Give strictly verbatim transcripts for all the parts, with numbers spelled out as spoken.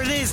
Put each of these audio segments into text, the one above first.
it is.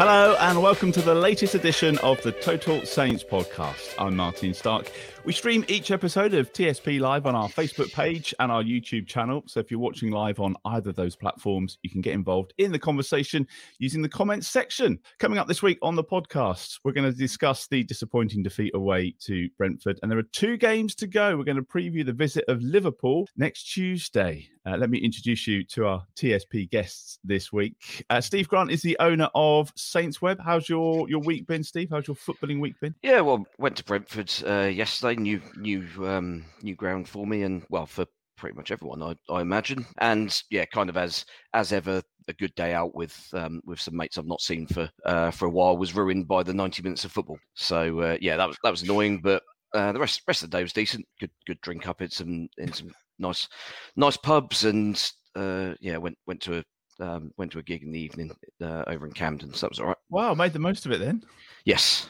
Hello and welcome to the latest edition of the Total Saints Podcast. I'm Martin Stark. We stream each episode of T S P Live on our Facebook page and our YouTube channel. So if you're watching live on either of those platforms, you can get involved in the conversation using the comments section. Coming up this week on the podcast, we're going to discuss the disappointing defeat away to Brentford. And there are two games to go. We're going to preview the visit of Liverpool next Tuesday. Uh, let me introduce you to our T S P guests this week. Uh, Steve Grant is the owner of Saints Web. How's your, your week been, Steve? How's your footballing week been? Yeah, well, went to Brentford uh, yesterday. New new um, new ground for me, and well, for pretty much everyone, I, I imagine. And yeah, kind of as as ever, a good day out with um, with some mates I've not seen for uh, for a while was ruined by the ninety minutes of football. So uh, yeah, that was that was annoying, but uh, the rest rest of the day was decent. Good good drink up in some in some nice nice pubs, and uh, yeah, went went to a. Um, went to a gig in the evening uh, over in Camden, so that was all right. Wow, made the most of it then. Yes.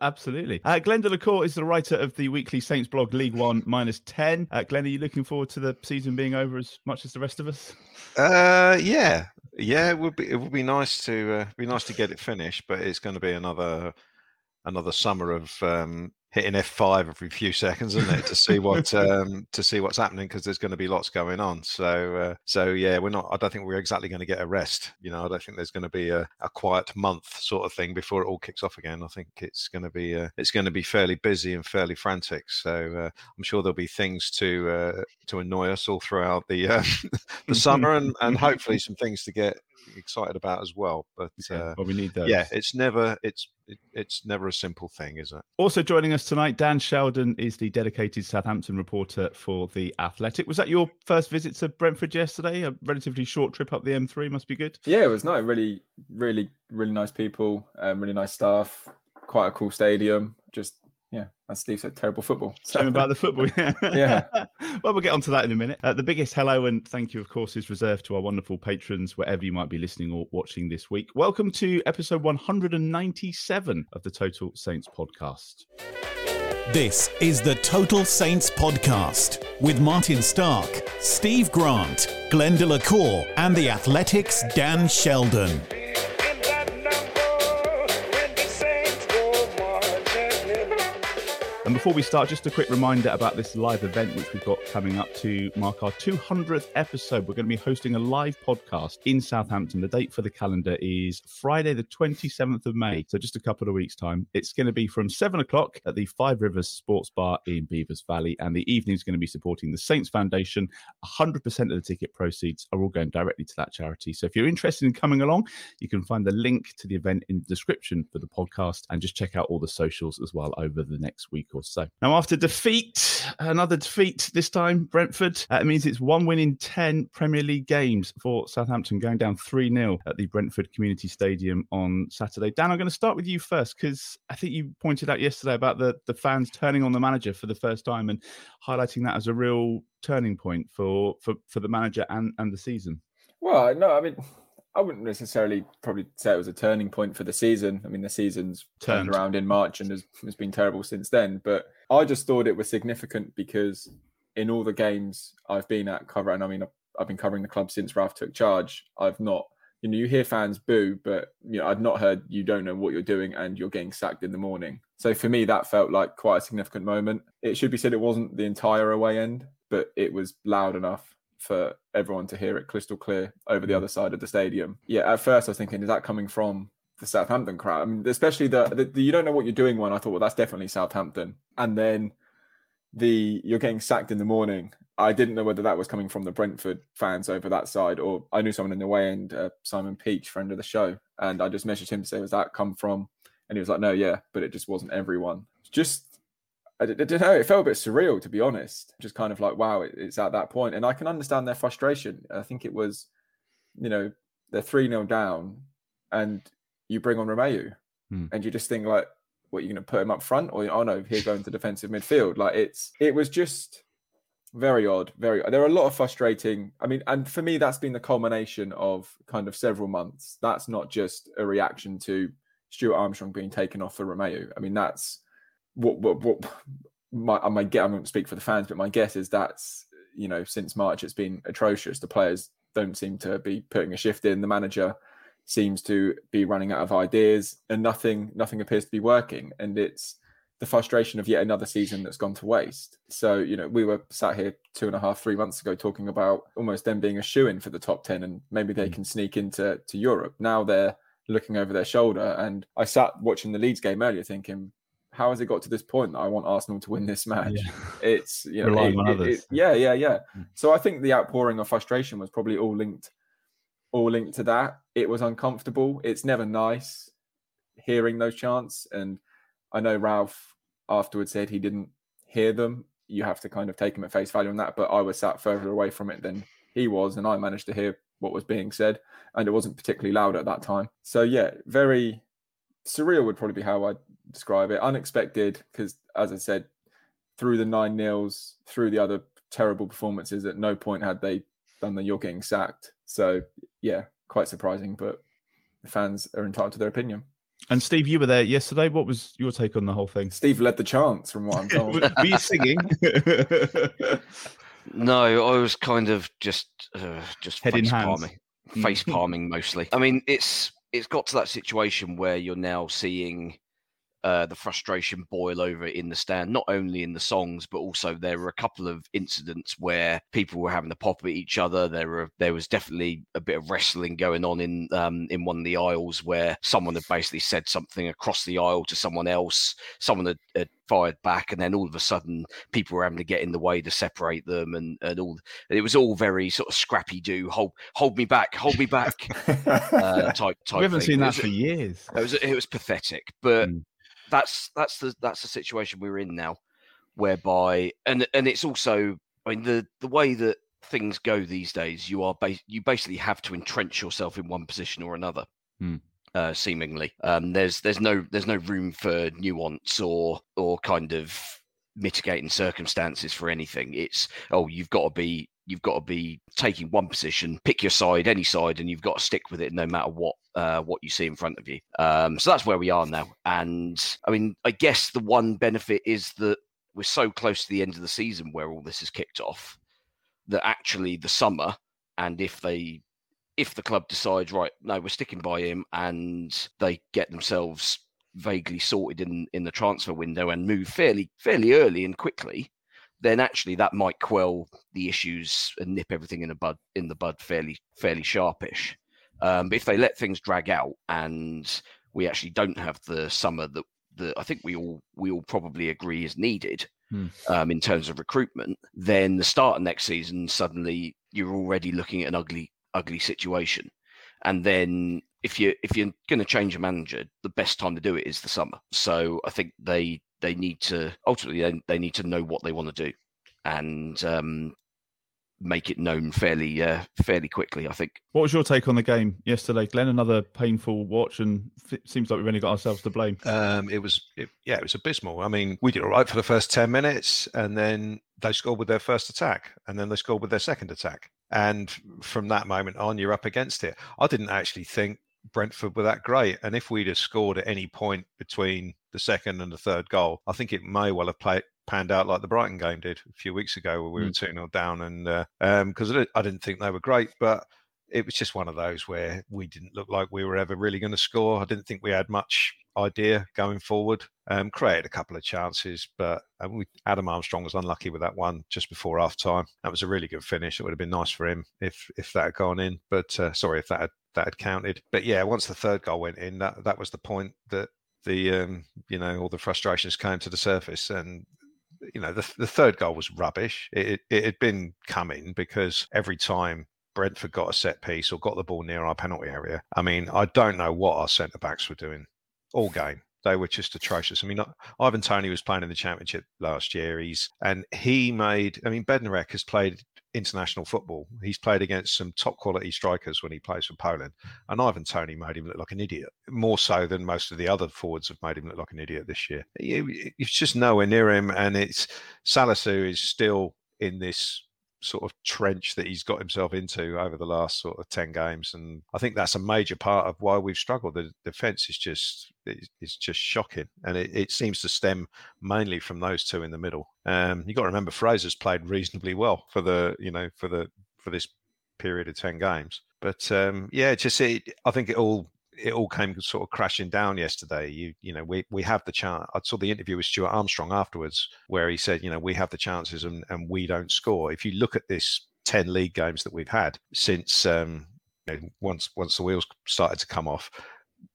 Absolutely. Uh, Glenn De La Cour is the writer of the weekly Saints blog, League One minus ten. Uh, Glenn, are you looking forward to the season being over as much as the rest of us? Uh, yeah. Yeah, it would be, it would be nice to uh, be nice to get it finished, but it's going to be another another summer of um, hitting F five every few seconds, isn't it, to see what um, to see what's happening, because there's going to be lots going on. So, uh, so yeah, we're not. I don't think we're exactly going to get a rest. You know, I don't think there's going to be a, a quiet month sort of thing before it all kicks off again. I think it's going to be uh, it's going to be fairly busy and fairly frantic. So, uh, I'm sure there'll be things to uh, to annoy us all throughout the uh, the summer, and, and hopefully some things to get excited about as well. But uh, well, we need those. Yeah, it's never it's it, it's never a simple thing, is it? Also joining us tonight, Dan Sheldon is the dedicated Southampton reporter for The Athletic. Was that your first visit to Brentford yesterday? A relatively short trip up the M three, must be good. Yeah, it was nice. Really, really, really nice people, um, really nice staff, quite a cool stadium. Just, yeah, as Steve said, terrible football. Something about the football, yeah. yeah. Well, we'll get onto that in a minute. Uh, the biggest hello and thank you, of course, is reserved to our wonderful patrons, wherever you might be listening or watching this week. Welcome to episode one hundred ninety-seven of the Total Saints Podcast. This is the Total Saints Podcast with Martin Stark, Steve Grant, Glenn De La Cour, and The Athletic's Dan Sheldon. And before we start, just a quick reminder about this live event which we've got coming up to mark our two hundredth episode. We're going to be hosting a live podcast in Southampton. The date for the calendar is Friday the twenty-seventh of May, so just a couple of weeks' time. It's going to be from seven o'clock at the Five Rivers Sports Bar in Beavers Valley, and the evening is going to be supporting the Saints Foundation. one hundred percent of the ticket proceeds are all going directly to that charity. So if you're interested in coming along, you can find the link to the event in the description for the podcast, and just check out all the socials as well over the next week or records. So now, after defeat, another defeat, this time Brentford, uh, it means it's one win in ten Premier League games for Southampton, going down three nil at the Brentford Community Stadium on Saturday. Dan, I'm going to start with you first, because I think you pointed out yesterday about the, the fans turning on the manager for the first time and highlighting that as a real turning point for, for, for the manager and, and the season. Well, no, I mean, I wouldn't necessarily probably say it was a turning point for the season. I mean, the season's turned, turned around in March and has, has been terrible since then. But I just thought it was significant because in all the games I've been at covering, and I mean, I've, I've been covering the club since Ralph took charge, I've not, you know, you hear fans boo, but you know, I've not heard you don't know what you're doing and you're getting sacked in the morning. So for me, that felt like quite a significant moment. It should be said it wasn't the entire away end, but it was loud enough for everyone to hear it crystal clear over the other side of the stadium. Yeah, at first I was thinking, is that coming from the Southampton crowd? I mean, especially the, the, the you don't know what you're doing one. I thought, well, that's definitely Southampton. And then the you're getting sacked in the morning. I didn't know whether that was coming from the Brentford fans over that side, or I knew someone in the way end, uh, Simon Peach, friend of the show. And I just messaged him to say, was that come from? And he was like, no, yeah, but it just wasn't everyone. Just I don't know. It felt a bit surreal, to be honest. Just kind of like, wow, it's at that point. And I can understand their frustration. I think it was, you know, they're three nil down and you bring on Romelu hmm. and you just think like, what, you're going to put him up front? Or, oh no, here going to defensive midfield. Like it's, it was just very odd. Very, there are a lot of frustrating. I mean, and for me, that's been the culmination of kind of several months. That's not just a reaction to Stuart Armstrong being taken off for Romelu. I mean, that's, What, what, what my, I might get, I won't speak for the fans, but my guess is that's, you know, since March, it's been atrocious. The players don't seem to be putting a shift in. The manager seems to be running out of ideas and nothing, nothing appears to be working. And it's the frustration of yet another season that's gone to waste. So, you know, we were sat here two and a half, three months ago talking about almost them being a shoo-in for the top ten and maybe they can sneak into to Europe. Now they're looking over their shoulder. And I sat watching the Leeds game earlier thinking, how has it got to this point that I want Arsenal to win this match? Yeah. It's, you know, it, it, it, yeah, yeah, yeah. So I think the outpouring of frustration was probably all linked, all linked to that. It was uncomfortable. It's never nice hearing those chants. And I know Ralph afterwards said he didn't hear them. You have to kind of take him at face value on that, but I was sat further away from it than he was. And I managed to hear what was being said and it wasn't particularly loud at that time. So yeah, very surreal would probably be how I'd describe it. Unexpected, because as I said, through the nine nils, through the other terrible performances, at no point had they done the you're getting sacked. So yeah, quite surprising, but the fans are entitled to their opinion. And Steve, you were there yesterday. What was your take on the whole thing? Steve led the chants from what I'm told. Were you singing? No, I was kind of just uh, just head in hands, face palming mostly. I mean, it's it's got to that situation where you're now seeing Uh, the frustration boil over in the stand, not only in the songs, but also there were a couple of incidents where people were having a pop at each other. There were there was definitely a bit of wrestling going on in um, in one of the aisles where someone had basically said something across the aisle to someone else. Someone had, had fired back, and then all of a sudden people were having to get in the way to separate them, and, and all. And it was all very sort of scrappy-do, hold hold me back, hold me back uh, type type. We haven't thing. seen that was, for years. It was it was pathetic, but. Mm. That's that's the that's the situation we're in now, whereby and and it's also I mean the, the way that things go these days, you are ba- you basically have to entrench yourself in one position or another, mm. uh, seemingly. Um, there's there's no there's no room for nuance or or kind of mitigating circumstances for anything. It's oh you've got to be you've got to be taking one position, pick your side, any side, and you've got to stick with it no matter what. Uh, what you see in front of you. Um, so that's where we are now. And I mean, I guess the one benefit is that we're so close to the end of the season where all this is kicked off that actually the summer, and if they, if the club decides, right, no, we're sticking by him and they get themselves vaguely sorted in, in the transfer window and move fairly, fairly early and quickly, then actually that might quell the issues and nip everything in the bud, in the bud fairly, fairly sharpish. Um, but if they let things drag out and we actually don't have the summer that, that I think we all we all probably agree is needed mm. um, in terms of recruitment, then the start of next season, suddenly you're already looking at an ugly, ugly situation. And then if you if you're going to change a manager, the best time to do it is the summer. So I think they they need to ultimately they, they need to know what they want to do, and um, make it known fairly uh, fairly quickly, I think. What was your take on the game yesterday, Glenn? Another painful watch, and it seems like we've only got ourselves to blame. Um, it was, it, yeah, it was abysmal. I mean, we did all right for the first ten minutes, and then they scored with their first attack, and then they scored with their second attack. And from that moment on, you're up against it. I didn't actually think Brentford were that great, and if we'd have scored at any point between the second and the third goal, I think it may well have played, panned out like the Brighton game did a few weeks ago, where we were two nil mm. down, and uh, um because I didn't think they were great, but it was just one of those where we didn't look like we were ever really going to score. I didn't think we had much idea going forward. Um, created a couple of chances, but um, we, Adam Armstrong was unlucky with that one just before half time. That was a really good finish. It would have been nice for him if if that had gone in, but uh, sorry if that had, that had counted. But yeah, once the third goal went in, that that was the point that the um, you know, all the frustrations came to the surface. And you know, the the third goal was rubbish. It it had been coming, because every time Brentford got a set piece or got the ball near our penalty area, I mean, I don't know what our centre backs were doing all game. They were just atrocious. I mean, Ivan Toney was playing in the Championship last year. He's and he made. I mean, Bednarek has played international football. He's played against some top quality strikers when he plays for Poland. And Ivan Toney made him look like an idiot, more so than most of the other forwards have made him look like an idiot this year. It's just nowhere near him, and it's Salisu is still in this sort of trench that he's got himself into over the last sort of ten games, and I think that's a major part of why we've struggled. The defence is just it's just shocking, and it, it seems to stem mainly from those two in the middle. Um, you got to remember Fraser's played reasonably well for the you know for the for this period of ten games, but um, yeah, just it, I think it all it all came sort of crashing down yesterday. You you know we we have the chance. I saw the interview with Stuart Armstrong afterwards, where he said, you know, we have the chances and, and we don't score. If you look at this ten league games that we've had since um, you know, once once the wheels started to come off,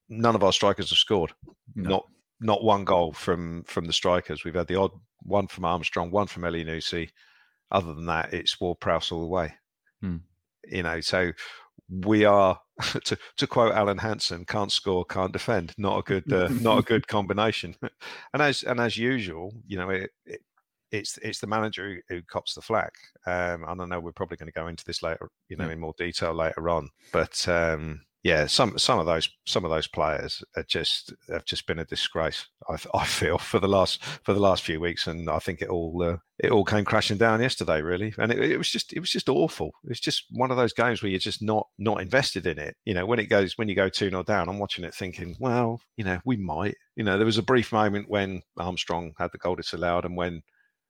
none of our strikers have scored. No. Not not one goal from from the strikers. We've had the odd one from Armstrong, one from Elionusi. Other than that, it's Ward-Prowse all the way. Hmm. You know, so we are, to, to quote Alan Hansen, can't score, can't defend. Not a good, uh, not a good combination. And as and as usual, you know, it, it, it's it's the manager who, who cops the flak. Um, and I know we're probably going to go into this later, you know, in more detail later on. But um, yeah, some some of those some of those players are just have just been a disgrace. I, I feel for the last for the last few weeks, and I think it all uh, it all came crashing down yesterday, really. And it, it was just it was just awful. It's just one of those games where you're just not not invested in it. You know, when it goes when you go two nil down, I'm watching it thinking, well, you know, we might. You know, there was a brief moment when Armstrong had the goal disallowed, and when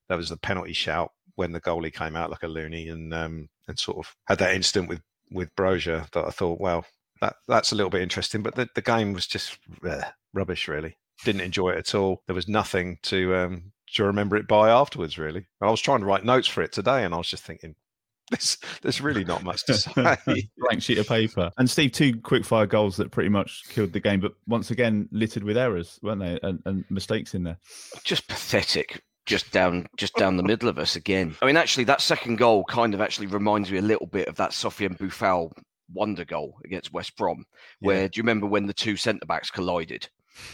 there was the penalty shout when the goalie came out like a loony, and um, and sort of had that incident with with Broja that I thought, well, That that's a little bit interesting, but the, the game was just bleh, rubbish, really. Didn't enjoy it at all. There was nothing to um, to remember it by afterwards, really. And I was trying to write notes for it today, and I was just thinking, there's, there's really not much to say. Blank sheet of paper. And Steve, two quick-fire goals that pretty much killed the game, but once again, littered with errors, weren't they, and, and mistakes in there? Just pathetic. Just down, just down the middle of us again. I mean, actually, that second goal kind of actually reminds me a little bit of that Sofiane Boufal wonder goal against West Brom, where yeah. Do you remember when the two centre backs collided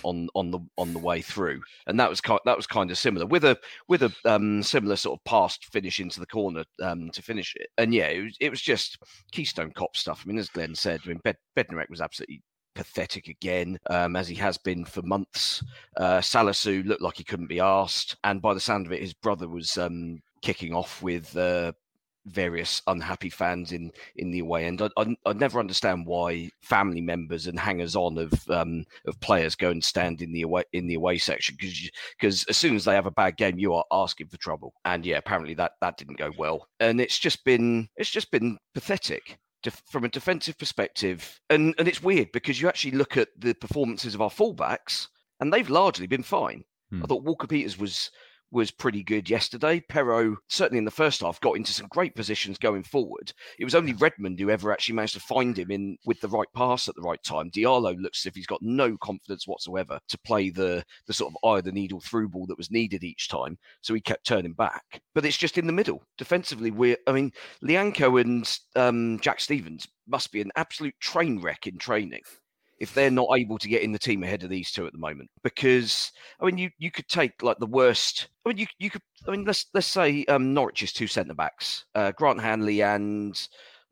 on on the on the way through? And that was kind that was kind of similar with a with a um, similar sort of passed finish into the corner um, to finish it. And yeah, it was, it was just Keystone Cop stuff. I mean, as Glenn said, I mean, Bed- Bednarek was absolutely pathetic again, um, as he has been for months. Uh, Salisu looked like he couldn't be arsed, and by the sound of it, his brother was um, kicking off with. Uh, various unhappy fans in in the away end. I, I, I never understand why family members and hangers-on of um of players go and stand in the away in the away section, because because as soon as they have a bad game, you are asking for trouble. And yeah, apparently that that didn't go well, and it's just been it's just been pathetic from a defensive perspective. And and it's weird, because you actually look at the performances of our fullbacks, and they've largely been fine. hmm. I thought Walker-Peters was was pretty good yesterday. Perro, certainly in the first half, got into some great positions going forward. It was only Redmond who ever actually managed to find him in with the right pass at the right time. Diallo looks as if he's got no confidence whatsoever to play the, the sort of eye of the needle through ball that was needed each time, so he kept turning back. But it's just in the middle. Defensively, we're, I mean, Lyanco and um, Jack Stevens must be an absolute train wreck in training. if they're not able to get in the team ahead of these two at the moment. Because, I mean, you, you could take like the worst. I mean, you you could. I mean, let's let's say um, Norwich's two centre backs, uh, Grant Hanley and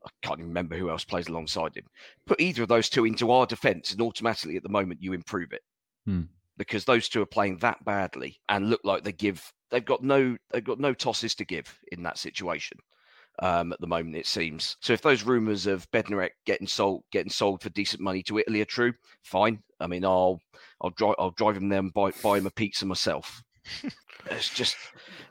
I can't even remember who else plays alongside him. Put either of those two into our defence, and automatically at the moment you improve it. Hmm. Because those two are playing that badly and look like they give. They've got no. They've got no tosses to give in that situation. Um, at the moment, it seems. So if those rumours of Bednarek getting sold, getting sold for decent money to Italy are true, fine. I mean, I'll, I'll drive, I'll drive him there and buy, buy him a pizza myself. It's just,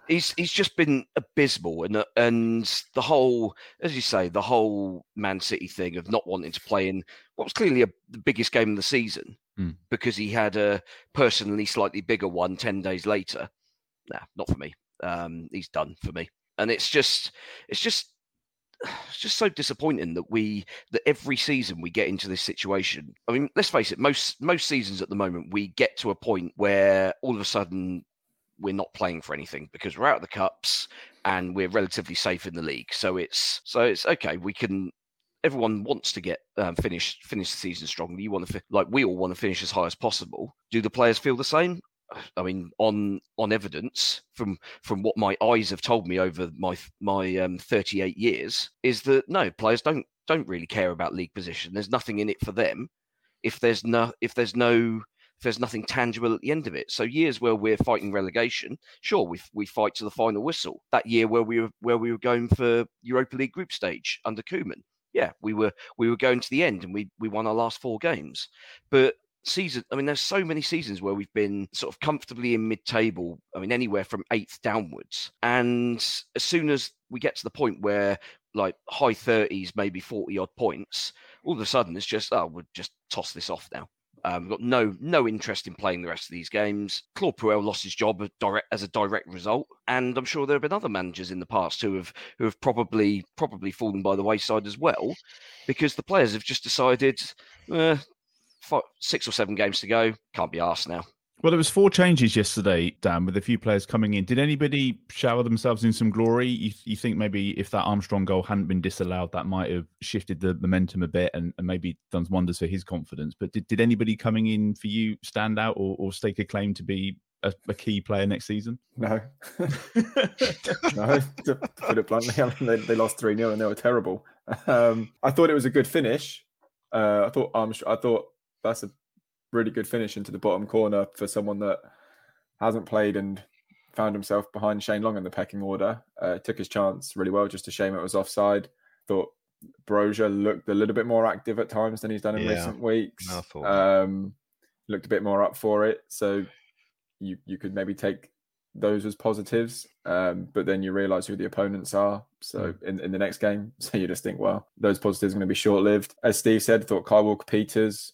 he's, he's just been abysmal, and and the whole, as you say, the whole Man City thing of not wanting to play in what was clearly a, the biggest game of the season mm. because he had a personally slightly bigger one ten days later. Nah, not for me. Um, he's done for me. And it's just, it's just, it's just so disappointing that we that every season we get into this situation. I mean, let's face it, most most seasons at the moment we get to a point where all of a sudden we're not playing for anything because we're out of the cups and we're relatively safe in the league. So it's so it's okay. We can. Everyone wants to get um, finished finish the season strongly. You want to fi- like we all want to finish as high as possible. Do the players feel the same? I mean, on on evidence from from what my eyes have told me over my my um, thirty-eight years is that no, players don't don't really care about league position. There's nothing in it for them if there's no if there's no if there's nothing tangible at the end of it. So years where we're fighting relegation, sure, we we fight to the final whistle. That year where we were where we were going for Europa League group stage under Koeman, yeah, we were we were going to the end and we we won our last four games, but. Season. I mean, there's so many seasons where we've been sort of comfortably in mid-table. I mean, anywhere from eighth downwards. And as soon as we get to the point where, like, high thirties, maybe forty-odd points, all of a sudden it's just, oh, we'll just toss this off now. Um, we've got no no interest in playing the rest of these games. Claude Puel lost his job direct, as a direct result, and I'm sure there have been other managers in the past who have who have probably probably fallen by the wayside as well, because the players have just decided. Uh, Five, six or seven games to go. Can't be arsed now. Well, there was four changes yesterday, Dan, with a few players coming in. Did anybody shower themselves in some glory? You, you think maybe if that Armstrong goal hadn't been disallowed, that might have shifted the momentum a bit and, and maybe done wonders for his confidence. But did, did anybody coming in for you stand out or, or stake a claim to be a, a key player next season? No. No, to put it bluntly, I mean, they, they lost three nil and they were terrible. Um, I thought it was a good finish. Uh, I thought Armstrong... I thought that's a really good finish into the bottom corner for someone that hasn't played and found himself behind Shane Long in the pecking order. Uh, took his chance really well. Just a shame it was offside. Thought Broja looked a little bit more active at times than he's done in yeah, recent weeks. I thought. Um, looked a bit more up for it. So you you could maybe take those as positives, um, but then you realise who the opponents are. So mm. in, in the next game, so you just think, well, those positives are going to be short-lived. As Steve said, thought Kyle Walker-Peters,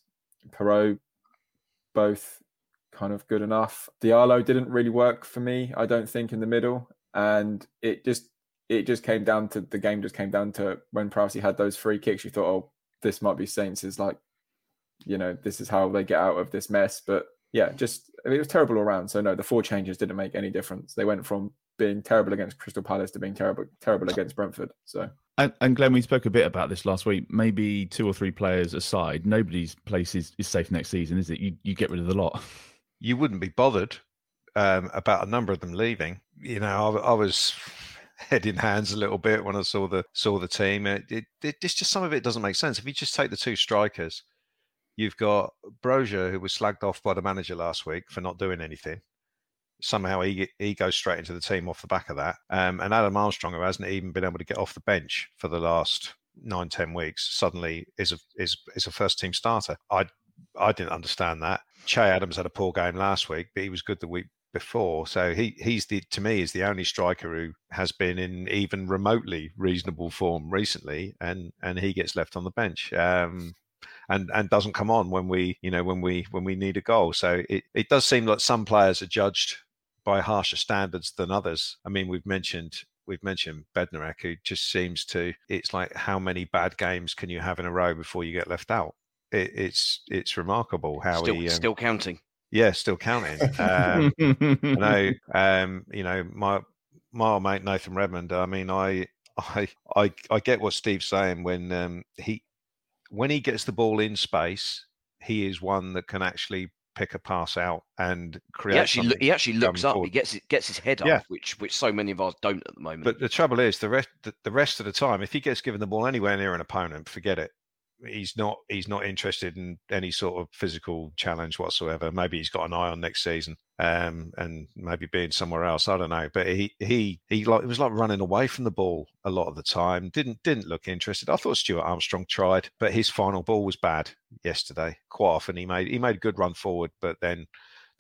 Perreault, both kind of good enough. Diallo didn't really work for me, I don't think, in the middle, and it just it just came down to the game. Just came down to when Prowse had those free kicks. You thought, oh, this might be Saints. Is like, you know, this is how they get out of this mess. But yeah, just I mean, it was terrible all around. So no, the four changes didn't make any difference. They went from being terrible against Crystal Palace to being terrible terrible against Brentford. So. And, and Glenn, we spoke a bit about this last week. Maybe two or three players aside, nobody's place is, is safe next season, is it? You you get rid of the lot. You wouldn't be bothered um, about a number of them leaving. You know, I, I was head in hands a little bit when I saw the saw the team. It, it, it it's just some of it doesn't make sense. If you just take the two strikers, you've got Broja, who was slagged off by the manager last week for not doing anything. Somehow he he goes straight into the team off the back of that. Um, and Adam Armstrong, who hasn't even been able to get off the bench for the last nine, ten weeks, suddenly is a is is a first team starter. I I didn't understand that. Che Adams had a poor game last week, but he was good the week before. So he he's the to me is the only striker who has been in even remotely reasonable form recently, and and he gets left on the bench. Um, And and doesn't come on when we you know when we when we need a goal. So it, it does seem like some players are judged by harsher standards than others. I mean, we've mentioned we've mentioned Bednarek, who just seems to. It's like, how many bad games can you have in a row before you get left out? It, it's it's remarkable how still, he um, still counting. Yeah, still counting. um, I know. Um, you know, my my old mate Nathan Redmond. I mean, I I I, I get what Steve's saying when um, he. When he gets the ball in space, he is one that can actually pick a pass out and create. He actually, lo- he actually looks up. Forward. He gets gets his head up, yeah. which which so many of us don't at the moment. But the trouble is, the rest the, the rest of the time, if he gets given the ball anywhere near an opponent, forget it. He's not he's not interested in any sort of physical challenge whatsoever. Maybe he's got an eye on next season, um, and maybe being somewhere else. I don't know. But he he he like it was like running away from the ball a lot of the time. Didn't didn't look interested. I thought Stuart Armstrong tried, but his final ball was bad yesterday. Quite often he made he made a good run forward, but then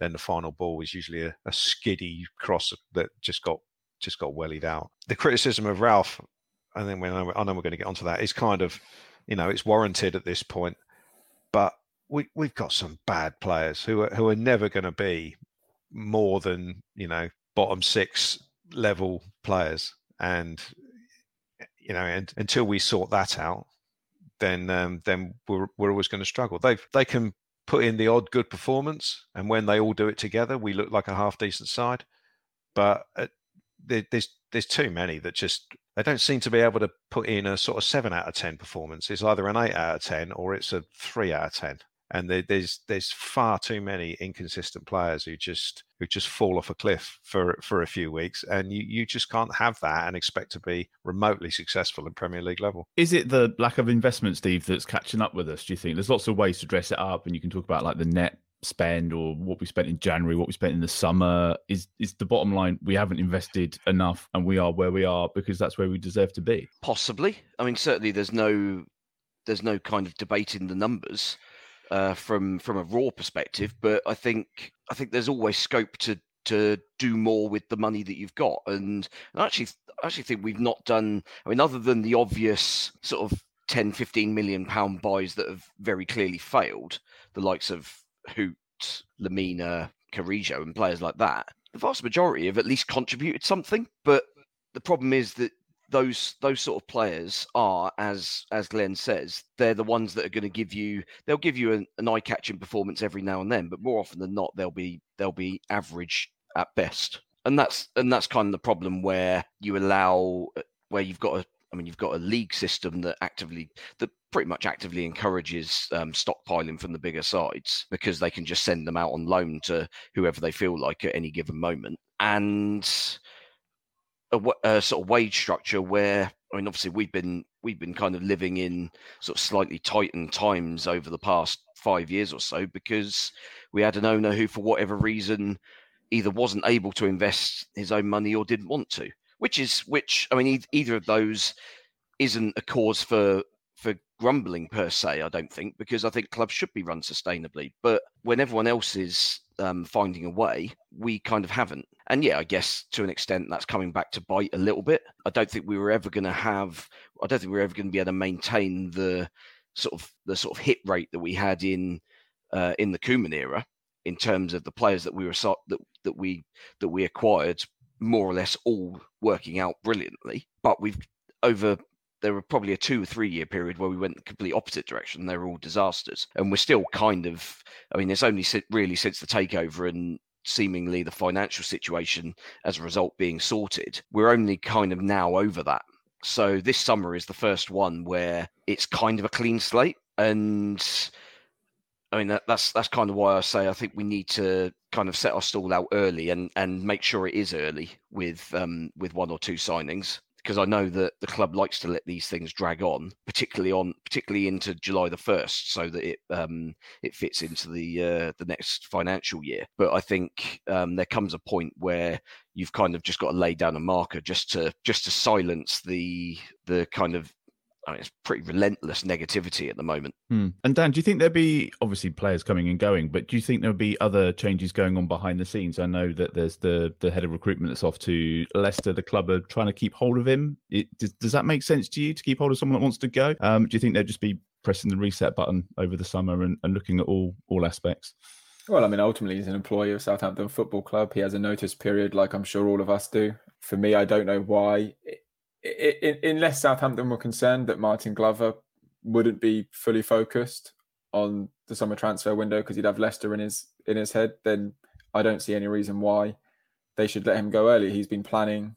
then the final ball was usually a, a skiddy cross that just got just got wellied out. The criticism of Ralph, and then when I, I know we're going to get onto that, is kind of, you know, it's warranted at this point, but we we've got some bad players who are who are never going to be more than, you know, bottom six level players, and you know, and until we sort that out, then um, then we're we're always going to struggle. They they can put in the odd good performance, and when they all do it together, we look like a half decent side. But uh, there, there's there's too many that just. They don't seem to be able to put in a sort of seven out of ten performance. It's either an eight out of ten or it's a three out of ten. And there's there's far too many inconsistent players who just who just fall off a cliff for for a few weeks. And you, you just can't have that and expect to be remotely successful at Premier League level. Is it the lack of investment, Steve, that's catching up with us, do you think? There's lots of ways to dress it up, and you can talk about like the net spend or what we spent in January, what we spent in the summer. Is is the bottom line, we haven't invested enough and we are where we are because that's where we deserve to be? Possibly. I mean, certainly there's no there's no kind of debating the numbers uh, from from a raw perspective, but I think I think there's always scope to to do more with the money that you've got. And I actually I actually think we've not done, I mean, other than the obvious sort of ten, fifteen million pound buys that have very clearly failed, the likes of Hoot, Lamina, Carrillo and players like that, the vast majority have at least contributed something. But the problem is that those those sort of players are, as as Glenn says, they're the ones that are going to give you, they'll give you an, an eye-catching performance every now and then, but more often than not they'll be they'll be average at best. And that's and that's kind of the problem where you allow where you've got a I mean, you've got a league system that actively, that pretty much actively encourages um, stockpiling from the bigger sides because they can just send them out on loan to whoever they feel like at any given moment. And a, a sort of wage structure where, I mean, obviously we've been we've been kind of living in sort of slightly tightened times over the past five years or so because we had an owner who, for whatever reason, either wasn't able to invest his own money or didn't want to. Which is, which, I mean, either of those isn't a cause for for grumbling per se, I don't think, because I think clubs should be run sustainably. But when everyone else is um, finding a way, we kind of haven't. And yeah, I guess to an extent that's coming back to bite a little bit. I don't think we were ever going to have, I don't think we were ever going to be able to maintain the sort of the sort of hit rate that we had in uh, in the Koeman era in terms of the players that we were that that we that we acquired. More or less all working out brilliantly, but we've over there were probably a two or three year period where we went the complete opposite direction. They were all disasters, and we're still kind of, I mean, it's only really since the takeover and seemingly the financial situation as a result being sorted, we're only kind of now over that. So this summer is the first one where it's kind of a clean slate, and I mean, that, that's that's kind of why I say I think we need to kind of set our stall out early and, and make sure it is early with um, with one or two signings, because I know that the club likes to let these things drag on, particularly on particularly into July the first, so that it um, it fits into the uh, the next financial year. But I think um, there comes a point where you've kind of just got to lay down a marker just to just to silence the the kind of. I mean, it's pretty relentless negativity at the moment. Hmm. And Dan, do you think there'll be, obviously players coming and going, but do you think there'll be other changes going on behind the scenes? I know that there's the, the head of recruitment that's off to Leicester. The club are trying to keep hold of him. It, does, does that make sense to you, to keep hold of someone that wants to go? Um, do you think they'll just be pressing the reset button over the summer and, and looking at all all aspects? Well, I mean, ultimately, he's an employee of Southampton Football Club. He has a notice period, like I'm sure all of us do. For me, I don't know why... It, Unless Southampton were concerned that Martin Glover wouldn't be fully focused on the summer transfer window because he'd have Leicester in his in his head, then I don't see any reason why they should let him go early. He's been planning.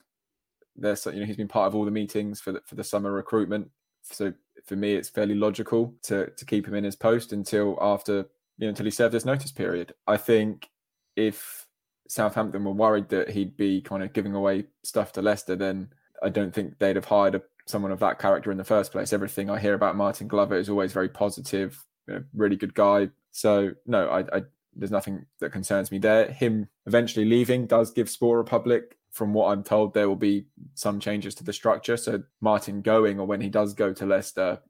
There's, you know, he's been part of all the meetings for the, for the summer recruitment. So for me, it's fairly logical to to keep him in his post until after you know, until he served his notice period. I think if Southampton were worried that he'd be kind of giving away stuff to Leicester, then I don't think they'd have hired a, someone of that character in the first place. Everything I hear about Martin Glover is always very positive, you know, really good guy. So no, I, I there's nothing that concerns me there. Him eventually leaving does give Sport Republic, from what I'm told, there will be some changes to the structure. So Martin going, or when he does go to Leicester,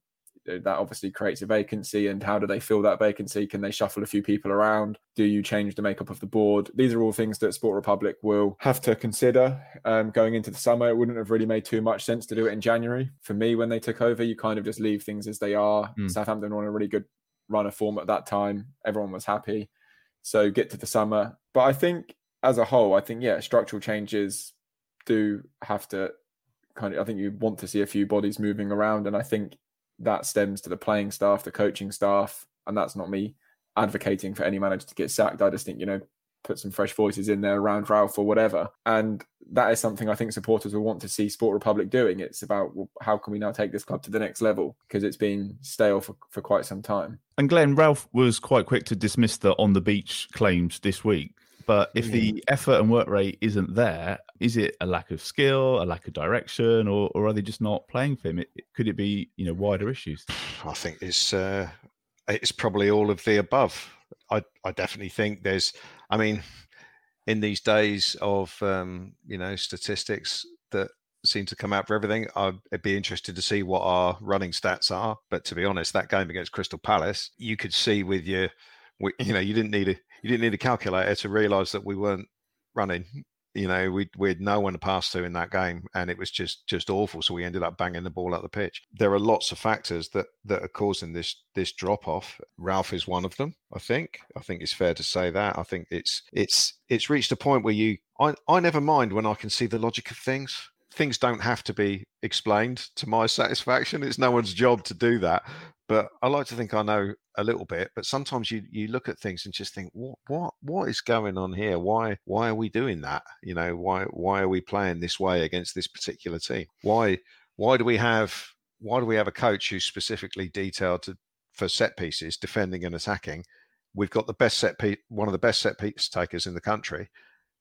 that obviously creates a vacancy. And how do they fill that vacancy? Can they shuffle a few people around? Do you change the makeup of the board? These are all things that Sport Republic will have to consider um, going into the summer. It wouldn't have really made too much sense to do it in January. For me, when they took over, you kind of just leave things as they are. Mm. Southampton were on a really good run of form at that time. Everyone was happy. So get to the summer. But I think as a whole, I think, yeah, structural changes do have to kind of, I think you want to see a few bodies moving around. And I think that stems to the playing staff, the coaching staff. And that's not me advocating for any manager to get sacked. I just think, you know, put some fresh voices in there around Ralph or whatever. And that is something I think supporters will want to see Sport Republic doing. It's about, well, how can we now take this club to the next level? Because it's been stale for, for quite some time. And Glenn, Ralph was quite quick to dismiss the on the beach claims this week. But if the effort and work rate isn't there, is it a lack of skill, a lack of direction, or, or are they just not playing for him? It, it, could it be, you know, wider issues? I think it's uh, it's probably all of the above. I I definitely think there's, I mean, in these days of um, you know, statistics that seem to come out for everything, I'd be interested to see what our running stats are. But to be honest, that game against Crystal Palace, you could see with your, we, you know, you didn't need a you didn't need a calculator to realise that we weren't running. You know, we we had no one to pass to in that game, and it was just just awful. So we ended up banging the ball out the pitch. There are lots of factors that, that are causing this this drop off. Ralph is one of them, I think. I think it's fair to say that. I think it's it's it's reached a point where you I, I never mind when I can see the logic of things. Things don't have to be explained to my satisfaction. It's no one's job to do that. But I like to think I know a little bit, but sometimes you, you look at things and just think, what what what is going on here? Why why are we doing that? You know, why why are we playing this way against this particular team? Why why do we have why do we have a coach who's specifically detailed to, for set pieces, defending and attacking? We've got the best set piece, one of the best set piece takers in the country.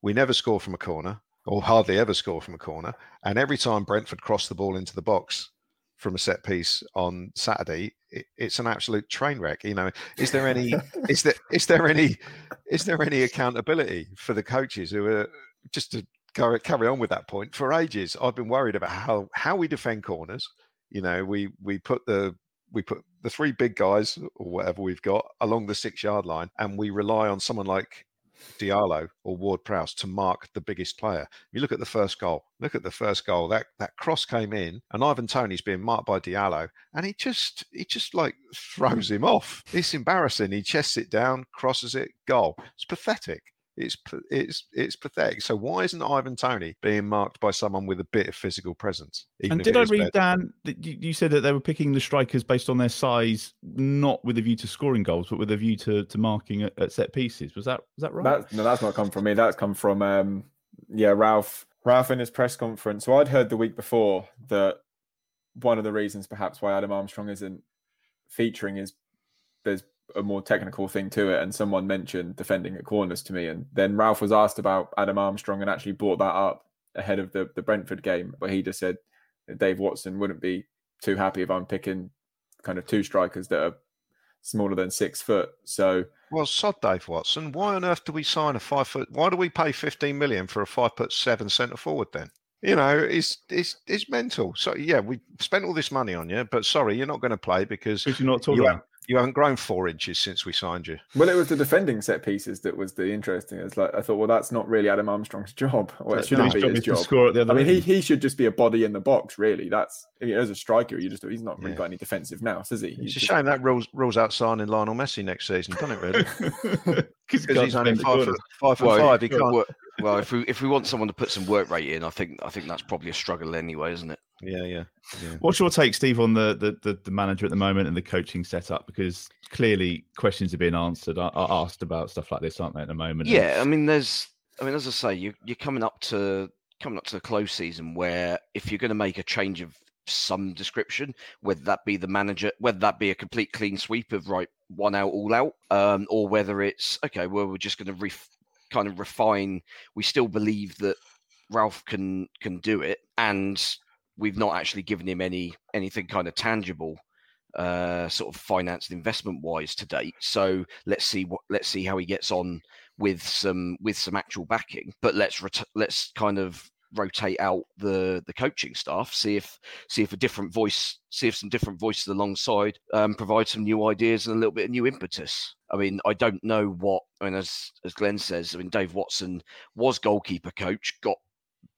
We never score from a corner, or hardly ever score from a corner, and every time Brentford cross the ball into the box from a set piece on Saturday, it, it's an absolute train wreck. You know, is there any, is there, is there any, is there any accountability for the coaches who are, just to go, carry on with that point, for ages I've been worried about how, how we defend corners. You know, we, we put the, we put the three big guys or whatever we've got along the six yard line, and we rely on someone like Diallo or Ward-Prowse to mark the biggest player. You look at the first goal. Look at the first goal. That that cross came in, and Ivan Toney's being marked by Diallo, and he just he just like throws him off. It's embarrassing. He chests it down, crosses it, goal. It's pathetic. It's it's it's pathetic. So why isn't Ivan Toney being marked by someone with a bit of physical presence? And did I read, Dan, that you said that they were picking the strikers based on their size, not with a view to scoring goals, but with a view to, to marking at, at set pieces? Was that was that right? That, no, that's not come from me. That's come from um, yeah, Ralph. Ralph in his press conference. So I'd heard the week before that one of the reasons perhaps why Adam Armstrong isn't featuring is there's a more technical thing to it, and someone mentioned defending at corners to me, and then Ralph was asked about Adam Armstrong and actually brought that up ahead of the, the Brentford game, but he just said that Dave Watson wouldn't be too happy if I'm picking kind of two strikers that are smaller than six foot. So, well, sod Dave Watson. Why on earth do we sign a five foot? Why do we pay fifteen million for a five foot seven centre forward then? You know, it's it's it's mental. So yeah, we spent all this money on you, but sorry, you're not going to play because you're not talking you about. You haven't grown four inches since we signed you. Well, it was the defending set pieces that was the interesting. It's like I thought, well, that's not really Adam Armstrong's job. Well, it shouldn't be his job. Score at the other I mean, he, he should just be a body in the box, really. That's as a striker, you just he's not really yeah. got any defensive now, has he? He's it's just, a shame that rules rules out signing Lionel Messi next season, doesn't it? Really, because he's only five for five, well, five. He can't. Work. Well, if we if we want someone to put some work rate in, I think I think that's probably a struggle anyway, isn't it? Yeah, yeah. yeah. What's your take, Steve, on the, the, the, the manager at the moment and the coaching setup? Because clearly questions are being answered, are, are asked about stuff like this, aren't they, at the moment? Yeah, I mean, there's, I mean, as I say, you, you're coming up to coming up to the close season where if you're going to make a change of some description, whether that be the manager, whether that be a complete clean sweep of right one out, all out, um, or whether it's okay, well, we're just going to ref- kind of refine. We still believe that Ralph can can do it, and we've not actually given him any anything kind of tangible, uh, sort of finance and investment wise to date. So let's see what let's see how he gets on with some with some actual backing. But let's ret- let's kind of rotate out the the coaching staff, see if see if a different voice, see if some different voices alongside um, provide some new ideas and a little bit of new impetus. I mean, I don't know what. I mean, as as Glenn says, I mean, Dave Watson was goalkeeper coach, got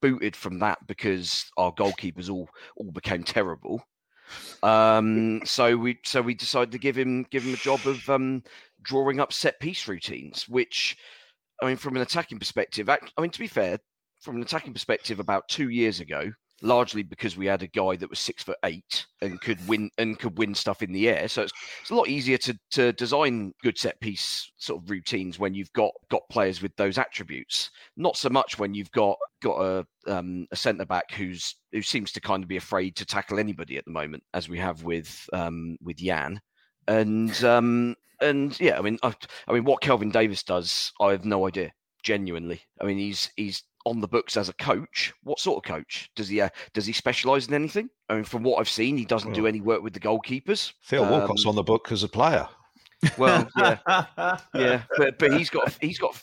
booted from that because our goalkeepers all all became terrible. Um, so we so we decided to give him give him a job of um, drawing up set piece routines, which, I mean, from an attacking perspective, I mean, to be fair. From an attacking perspective, about two years ago, largely because we had a guy that was six foot eight and could win and could win stuff in the air. So it's, it's a lot easier to to design good set piece sort of routines when you've got got players with those attributes. Not so much when you've got got a um, a centre back who's who seems to kind of be afraid to tackle anybody at the moment, as we have with um, with Jan. And um, and yeah, I mean, I, I mean, what Kelvin Davis does, I have no idea. Genuinely, I mean, he's he's. on the books as a coach. What sort of coach does he? Uh, does he specialise in anything? I mean, from what I've seen, he doesn't do any work with the goalkeepers. Theo um, Walcott's on the book as a player. Well, yeah, yeah, but, but he's got he's got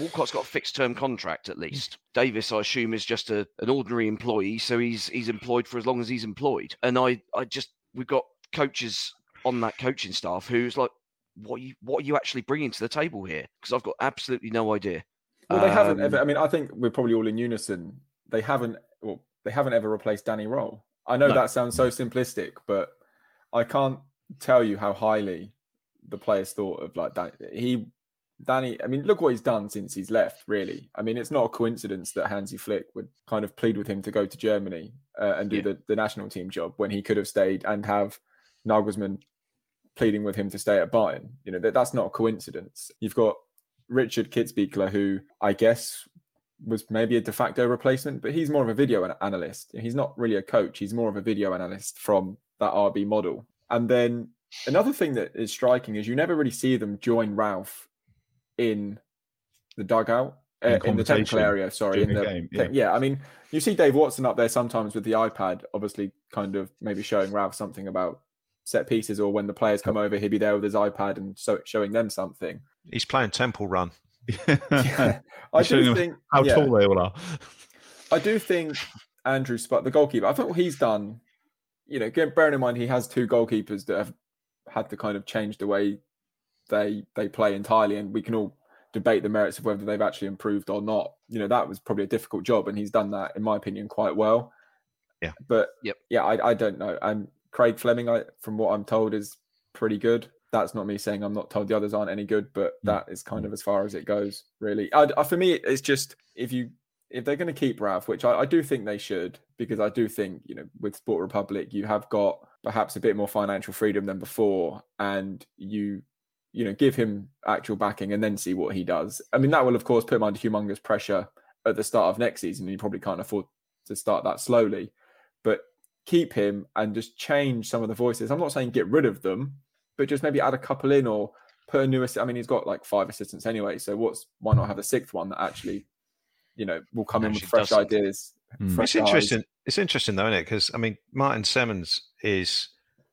Walcott's got a fixed term contract at least. Davis, I assume, is just a, an ordinary employee, so he's he's employed for as long as he's employed. And I, I just we've got coaches on that coaching staff who's like, what are you what are you actually bringing to the table here? Because I've got absolutely no idea. Well, they haven't um, ever. I mean, I think we're probably all in unison. They haven't. Well, they haven't ever replaced Danny Roll. I know no. that sounds so simplistic, but I can't tell you how highly the players thought of like that. He, Danny. I mean, look what he's done since he's left. Really, I mean, it's not a coincidence that Hansi Flick would kind of plead with him to go to Germany uh, and do yeah. the, the national team job when he could have stayed and have Nagelsmann pleading with him to stay at Bayern. You know, that that's not a coincidence. You've got Richard Kitzbühler, who I guess was maybe a de facto replacement, but he's more of a video analyst. He's not really a coach. He's more of a video analyst from that R B model. And then another thing that is striking is you never really see them join Ralph in the dugout, in, uh, in the technical area, sorry. In the, the game, yeah. Te- yeah, I mean, you see Dave Watson up there sometimes with the iPad, obviously kind of maybe showing Ralph something about set pieces, or when the players come over, he'd be there with his iPad and so showing them something. He's playing Temple Run. yeah. I do think how yeah. tall they all are. I do think Andrew Sputt, the goalkeeper, I think what he's done, you know, bearing in mind he has two goalkeepers that have had to kind of change the way they they play entirely, and we can all debate the merits of whether they've actually improved or not. You know, that was probably a difficult job, and he's done that, in my opinion, quite well. Yeah. But yep. yeah, I, I don't know. And Craig Fleming, I, from what I'm told, is pretty good. That's not me saying I'm not told the others aren't any good, but that is kind of as far as it goes, really. I, I, for me, it's just if you if they're going to keep Ralph, which I, I do think they should, because I do think, you know, with Sport Republic, you have got perhaps a bit more financial freedom than before, and you, you know, give him actual backing and then see what he does. I mean, that will, of course, put him under humongous pressure at the start of next season, and you probably can't afford to start that slowly. But keep him and just change some of the voices. I'm not saying get rid of them, but just maybe add a couple in or put a new assist. I mean, he's got like five assistants anyway, so what's why not have a sixth one that actually, you know, will come in with fresh doesn't. ideas. Mm. Fresh it's interesting. Eyes. It's interesting though, isn't it? Because I mean, Martin Semmens is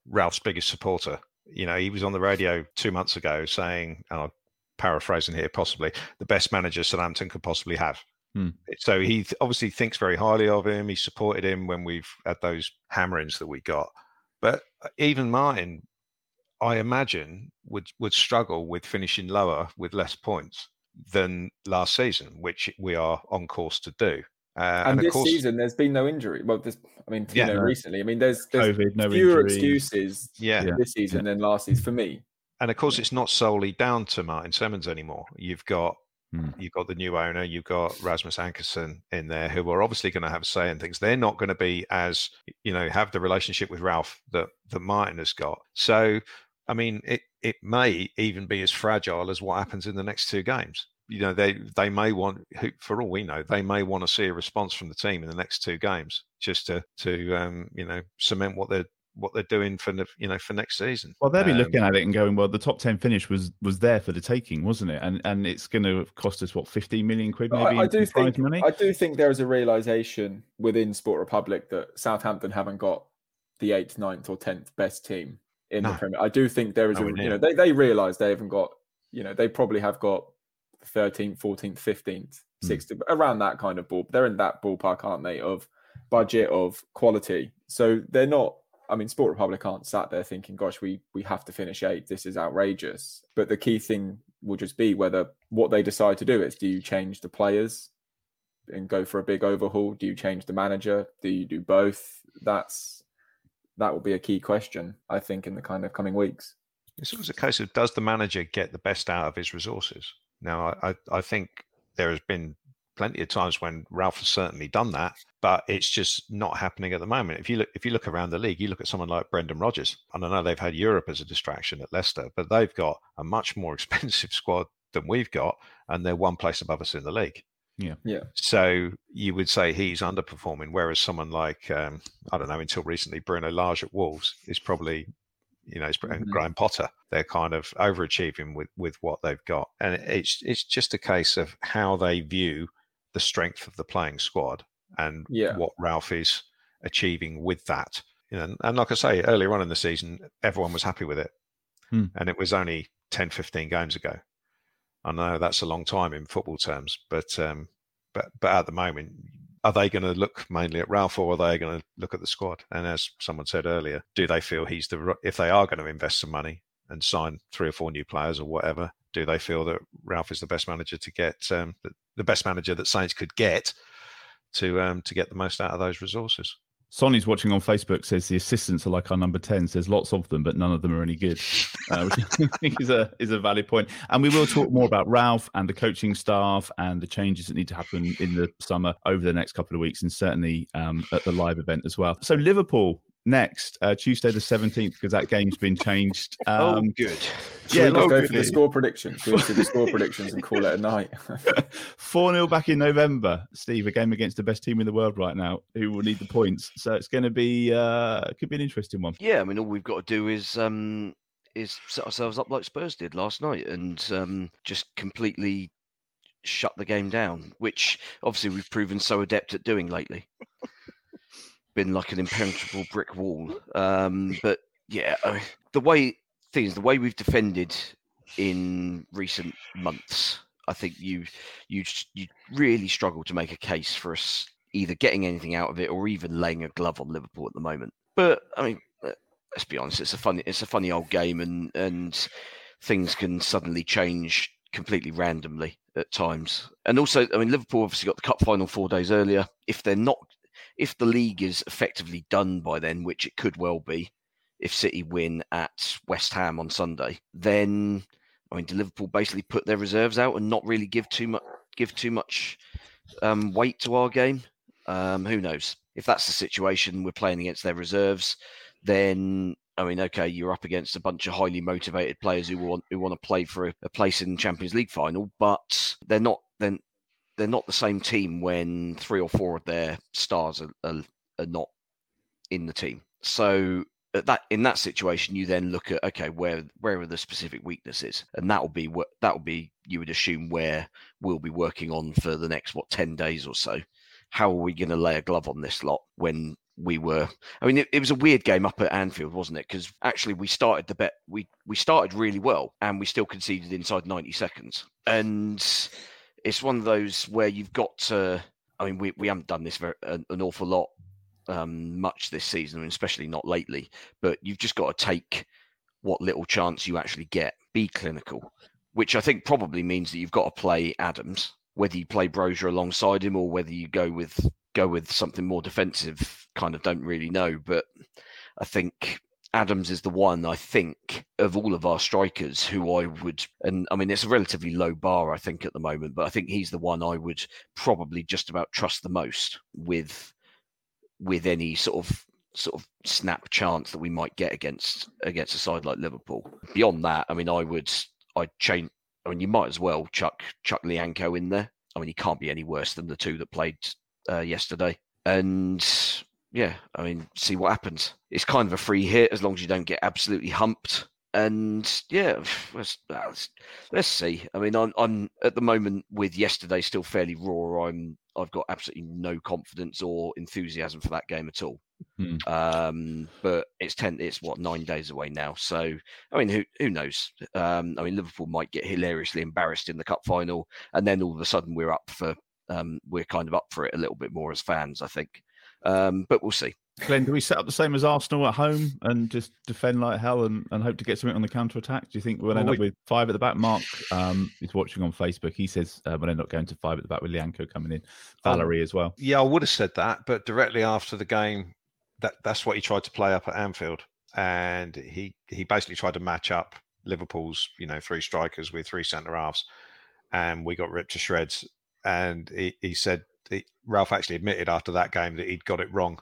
Ralph's biggest supporter. You know, he was on the radio two months ago saying, and I'm paraphrasing here, possibly the best manager Southampton could possibly have. Mm. So he th- obviously thinks very highly of him. He supported him when we've had those hammerings that we got. But even Martin, I imagine, would would struggle with finishing lower with less points than last season, which we are on course to do. Uh, and, and this course, season, there's been no injury. Well, there's, I mean, you yeah, know, no. recently. I mean, there's, there's COVID, no fewer injuries. excuses yeah. this season yeah. than last season for me. And, of course, it's not solely down to Martin Semmens anymore. You've got mm. you've got the new owner. You've got Rasmus Ankerson in there, who are obviously going to have a say in things. They're not going to be as, you know, have the relationship with Ralph that, that Martin has got. So, I mean, it, it may even be as fragile as what happens in the next two games. you know, they they may want, for all we know, they may want to see a response from the team in the next two games, just to to um, you know, cement what they're what they're doing for, you know, for next season. Well, they'll be um, looking at it and going, well, the top ten finish was was there for the taking, wasn't it? And and it's going to cost us what, fifteen million quid maybe. I, I do think money? I do think there is a realization within Sport Republic that Southampton haven't got the eighth, ninth, or tenth best team in no. the Premier. I do think there is, no, a, you know, they they realise they haven't got, you know, they probably have got thirteenth, fourteenth, fifteenth, sixteenth, mm. around that kind of ball. They're in that ballpark, aren't they? Of budget, of quality. So they're not. I mean, Sport Republic aren't sat there thinking, gosh, we we have to finish eighth. This is outrageous. But the key thing will just be whether what they decide to do is, do you change the players and go for a big overhaul? Do you change the manager? Do you do both? That's that will be a key question, I think, in the kind of coming weeks. It's always a case of, does the manager get the best out of his resources? Now, I, I think there has been plenty of times when Ralph has certainly done that, but it's just not happening at the moment. If you look, if you look around the league, you look at someone like Brendan Rodgers, and I know they've had Europe as a distraction at Leicester, but they've got a much more expensive squad than we've got, and they're one place above us in the league. Yeah, yeah. So you would say he's underperforming, whereas someone like um, I don't know, until recently, Bruno Lage at Wolves is probably, you know, and Graham Potter, they're kind of overachieving with, with what they've got, and it's it's just a case of how they view the strength of the playing squad and yeah. what Ralph is achieving with that. You know, and like I say, earlier on in the season, everyone was happy with it, hmm. and it was only ten, fifteen games ago. I know that's a long time in football terms, but um, but but at the moment, are they going to look mainly at Ralph, or are they going to look at the squad? And as someone said earlier, do they feel he's the if they are going to invest some money and sign three or four new players or whatever, do they feel that Ralph is the best manager to get um, the best manager that Saints could get to um, to get the most out of those resources? Sonny's watching on Facebook, says the assistants are like our number ten, says lots of them, but none of them are any good, uh, which I think is a, is a valid point. And we will talk more about Ralph and the coaching staff and the changes that need to happen in the summer over the next couple of weeks, and certainly um, at the live event as well. So Liverpool next, uh, Tuesday the seventeenth, because that game's been changed. Um, oh, good. Yeah, let's go for the score predictions. Go for the score predictions and call it a night. four nil back in November, Steve. A game against the best team in the world right now, who will need the points. So it's going to be, uh, it could be an interesting one. Yeah, I mean, all we've got to do is um, is set ourselves up like Spurs did last night, and um, just completely shut the game down, which obviously we've proven so adept at doing lately. Been like an impenetrable brick wall. Um, but yeah, I mean, the way. Things the way we've defended in recent months, I think you you you really struggle to make a case for us either getting anything out of it or even laying a glove on Liverpool at the moment. But I mean, let's be honest, it's a funny it's a funny old game, and and things can suddenly change completely randomly at times. And also, I mean, Liverpool obviously got the cup final four days earlier. If they're not, if the league is effectively done by then, which it could well be. If City win at West Ham on Sunday, then I mean, do Liverpool basically put their reserves out and not really give too much give too much um, weight to our game? Um, who knows? If that's the situation, we're playing against their reserves. Then I mean, okay, you're up against a bunch of highly motivated players who want who want to play for a, a place in the Champions League final, but they're not then they're, they're not the same team when three or four of their stars are, are, are not in the team. So. That in that situation, you then look at okay, where where are the specific weaknesses, and that will be what that will be. You would assume where we'll be working on for the next what ten days or so. How are we going to lay a glove on this lot when we were? I mean, it, it was a weird game up at Anfield, wasn't it? Because actually, we started the bet we we started really well, and we still conceded inside ninety seconds. And it's one of those where you've got to. I mean, we we haven't done this very, an, an awful lot. Um, much this season, and especially not lately, but you've just got to take what little chance you actually get, be clinical, which I think probably means that you've got to play Adams, whether you play Broja alongside him or whether you go with go with something more defensive, kind of don't really know, but I think Adams is the one, I think, of all of our strikers who I would, and I mean, it's a relatively low bar, I think, at the moment, but I think he's the one I would probably just about trust the most with with any sort of sort of snap chance that we might get against against a side like Liverpool. Beyond that, I mean, I would I'd change I mean, you might as well chuck chuck Lyanco in there. I mean, he can't be any worse than the two that played uh, yesterday. And yeah, I mean, see what happens. It's kind of a free hit as long as you don't get absolutely humped. And yeah, let's, let's, let's see. I mean, I'm, I'm at the moment with yesterday still fairly raw. I'm I've got absolutely no confidence or enthusiasm for that game at all. Hmm. Um, but it's ten. It's what nine days away now. So I mean, who who knows? Um, I mean, Liverpool might get hilariously embarrassed in the cup final, and then all of a sudden we're up for um, we're kind of up for it a little bit more as fans, I think. Um, but we'll see. Glenn, do we set up the same as Arsenal at home and just defend like hell and, and hope to get something on the counter-attack? Do you think we'll oh, end we... up with five at the back? Mark um, is watching on Facebook. He says uh, we'll end up going to five at the back with Lyanco coming in. Valerie um, as well. Yeah, I would have said that, but directly after the game, that, that's what he tried to play up at Anfield. And he, he basically tried to match up Liverpool's, you know, three strikers with three centre-halves. And we got ripped to shreds. And he, he said, he, Ralph actually admitted after that game that he'd got it wrong.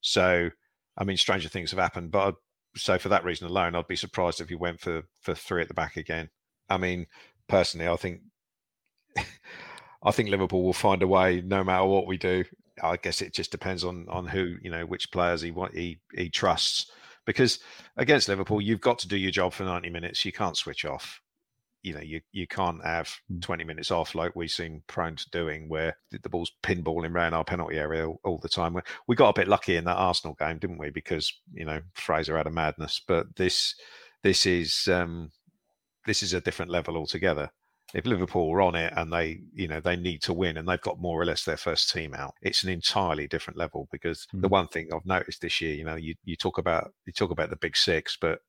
So, I mean, stranger things have happened. But I'd, so for that reason alone, I'd be surprised if he went for, for three at the back again. I mean, personally, I think I think Liverpool will find a way no matter what we do. I guess it just depends on on who, you know, which players he he he trusts. Because against Liverpool, you've got to do your job for ninety minutes. You can't switch off. You know, you, you can't have twenty minutes off like we seem prone to doing, where the ball's pinballing around our penalty area all, all the time. We got a bit lucky in that Arsenal game, didn't we? Because, you know, Fraser had a madness. But this this is um, this is a different level altogether. If Liverpool are on it and they, you know, they need to win and they've got more or less their first team out, it's an entirely different level. Because mm. the one thing I've noticed this year, you know, you, you talk about you talk about the big six, but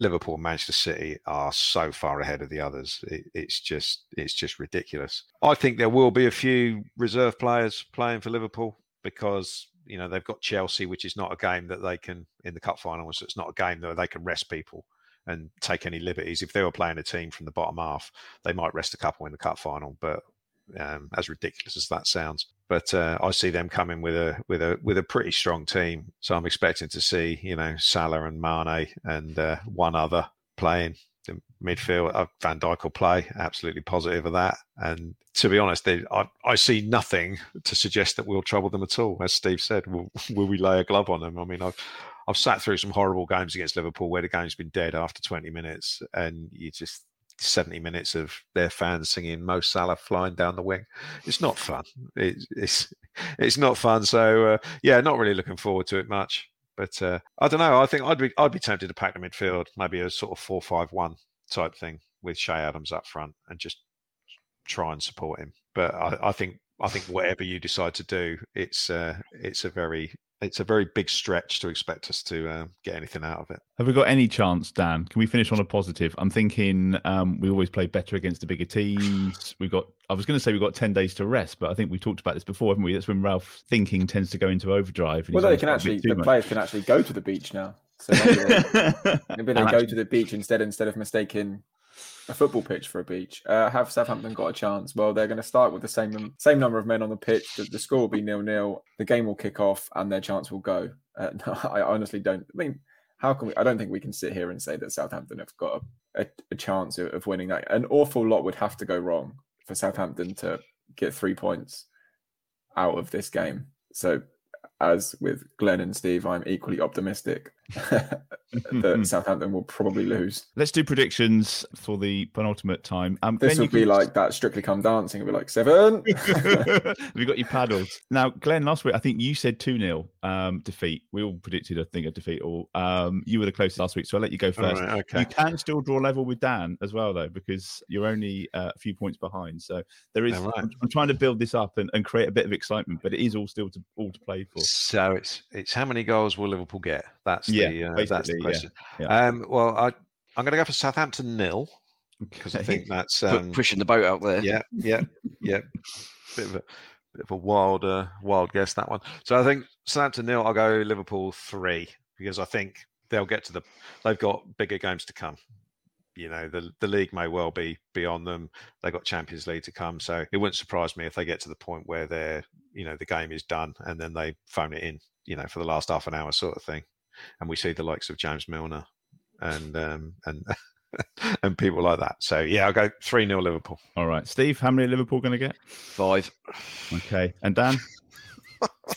Liverpool and Manchester City are so far ahead of the others. It, it's just it's just ridiculous. I think there will be a few reserve players playing for Liverpool because, you know, they've got Chelsea, which is not a game that they can in the cup final, so it's not a game that they can rest people and take any liberties. If they were playing a team from the bottom half, they might rest a couple in the cup final. But um, as ridiculous as that sounds, but uh, I see them coming with a with a with a pretty strong team. So I'm expecting to see, you know, Salah and Mane and uh, one other playing the midfield. Uh, Van Dijk will play. Absolutely positive of that. And to be honest, they, I I see nothing to suggest that we'll trouble them at all. As Steve said, will will we lay a glove on them? I mean, I've. I've sat through some horrible games against Liverpool where the game's been dead after twenty minutes, and you just seventy minutes of their fans singing Mo Salah flying down the wing. It's not fun. It's it's, it's not fun. So uh, yeah, not really looking forward to it much. But uh, I don't know. I think I'd be I'd be tempted to pack the midfield, maybe a sort of four five one type thing with Shay Adams up front, and just try and support him. But I, I think I think whatever you decide to do, it's uh, it's a very It's a very big stretch to expect us to uh, get anything out of it. Have we got any chance, Dan? Can we finish on a positive? I'm thinking um, we always play better against the bigger teams. We've got, I was going to say we've got ten days to rest, but I think we've talked about this before, haven't we? That's when Ralph thinking tends to go into overdrive. And well, they can actually, the much. players can actually go to the beach now. So maybe they, maybe they go to the beach instead, instead of mistaking a football pitch for a beach. Uh, have Southampton got a chance? Well, they're going to start with the same same number of men on the pitch. The, the score will be nil-nil. The game will kick off and their chance will go. Uh, no, I honestly don't. I mean, how can we? I don't think we can sit here and say that Southampton have got a, a, a chance of, of winning that. An awful lot would have to go wrong for Southampton to get three points out of this game. So, as with Glenn and Steve, I'm equally optimistic that Southampton will probably lose. Let's do predictions for the penultimate time. Um, this will be can... like that Strictly Come Dancing. It'll be like seven. Have you got your paddles? Now, Glenn, last week, I think you said two-nil um, defeat. We all predicted, I think, a defeat. Or um, you were the closest last week, so I'll let you go first. Right, okay. You can still draw level with Dan as well, though, because you're only uh, a few points behind. So there is. Right. I'm, I'm trying to build this up and, and create a bit of excitement, but it is all still to, all to play for. So it's it's how many goals will Liverpool get? That's yeah, the, uh, that's the question. Yeah, yeah. Um, well, I, I'm going to go for Southampton nil because I think that's um, pushing the boat out there. Yeah, yeah, yeah. Bit of a bit of a wild, uh, wild guess that one. So I think Southampton nil. I'll go Liverpool three because I think they'll get to the. They've got bigger games to come. You know, the the league may well be beyond them. They got Champions League to come, so it wouldn't surprise me if they get to the point where they're, you know, the game is done and then they phone it in, you know, for the last half an hour sort of thing. And we see the likes of James Milner and um, and and people like that. So, yeah, I'll go three nil Liverpool. All right. Steve, how many are Liverpool going to get? Five. Okay. And Dan?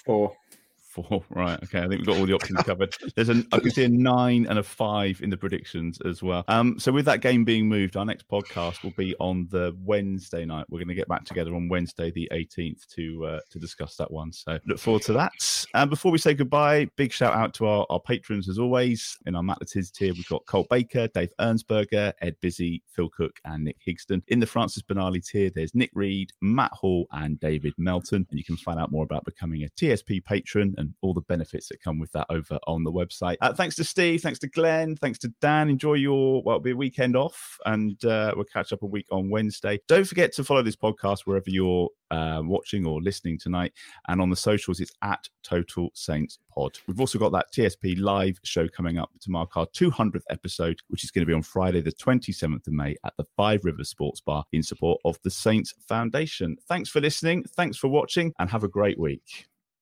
Four. Four. Right. Okay. I think we've got all the options covered. There's an, I can see a nine and a five in the predictions as well. Um, so with that game being moved, our next podcast will be on the Wednesday night. We're going to get back together on Wednesday, the eighteenth to, uh, to discuss that one. So look forward to that. And before we say goodbye, big shout out to our, our patrons as always. In our Matt Latiz tier, we've got Colt Baker, Dave Ernsberger, Ed Busy, Phil Cook, and Nick Higston. In the Francis Benali tier, there's Nick Reed, Matt Hall, and David Melton. And you can find out more about becoming a T S P patron and all the benefits that come with that over on the website. Uh, thanks to Steve, thanks to Glenn, thanks to Dan. Enjoy your, well, it'll be a weekend off, and uh, we'll catch up a week on Wednesday. Don't forget to follow this podcast wherever you're uh, watching or listening tonight, and on the socials it's at Total Saints Pod. We've also got that T S P live show coming up to mark our two hundredth episode, which is going to be on Friday the twenty-seventh of May at the Five Rivers Sports Bar in support of the Saints Foundation. Thanks for listening, thanks for watching, and have a great week.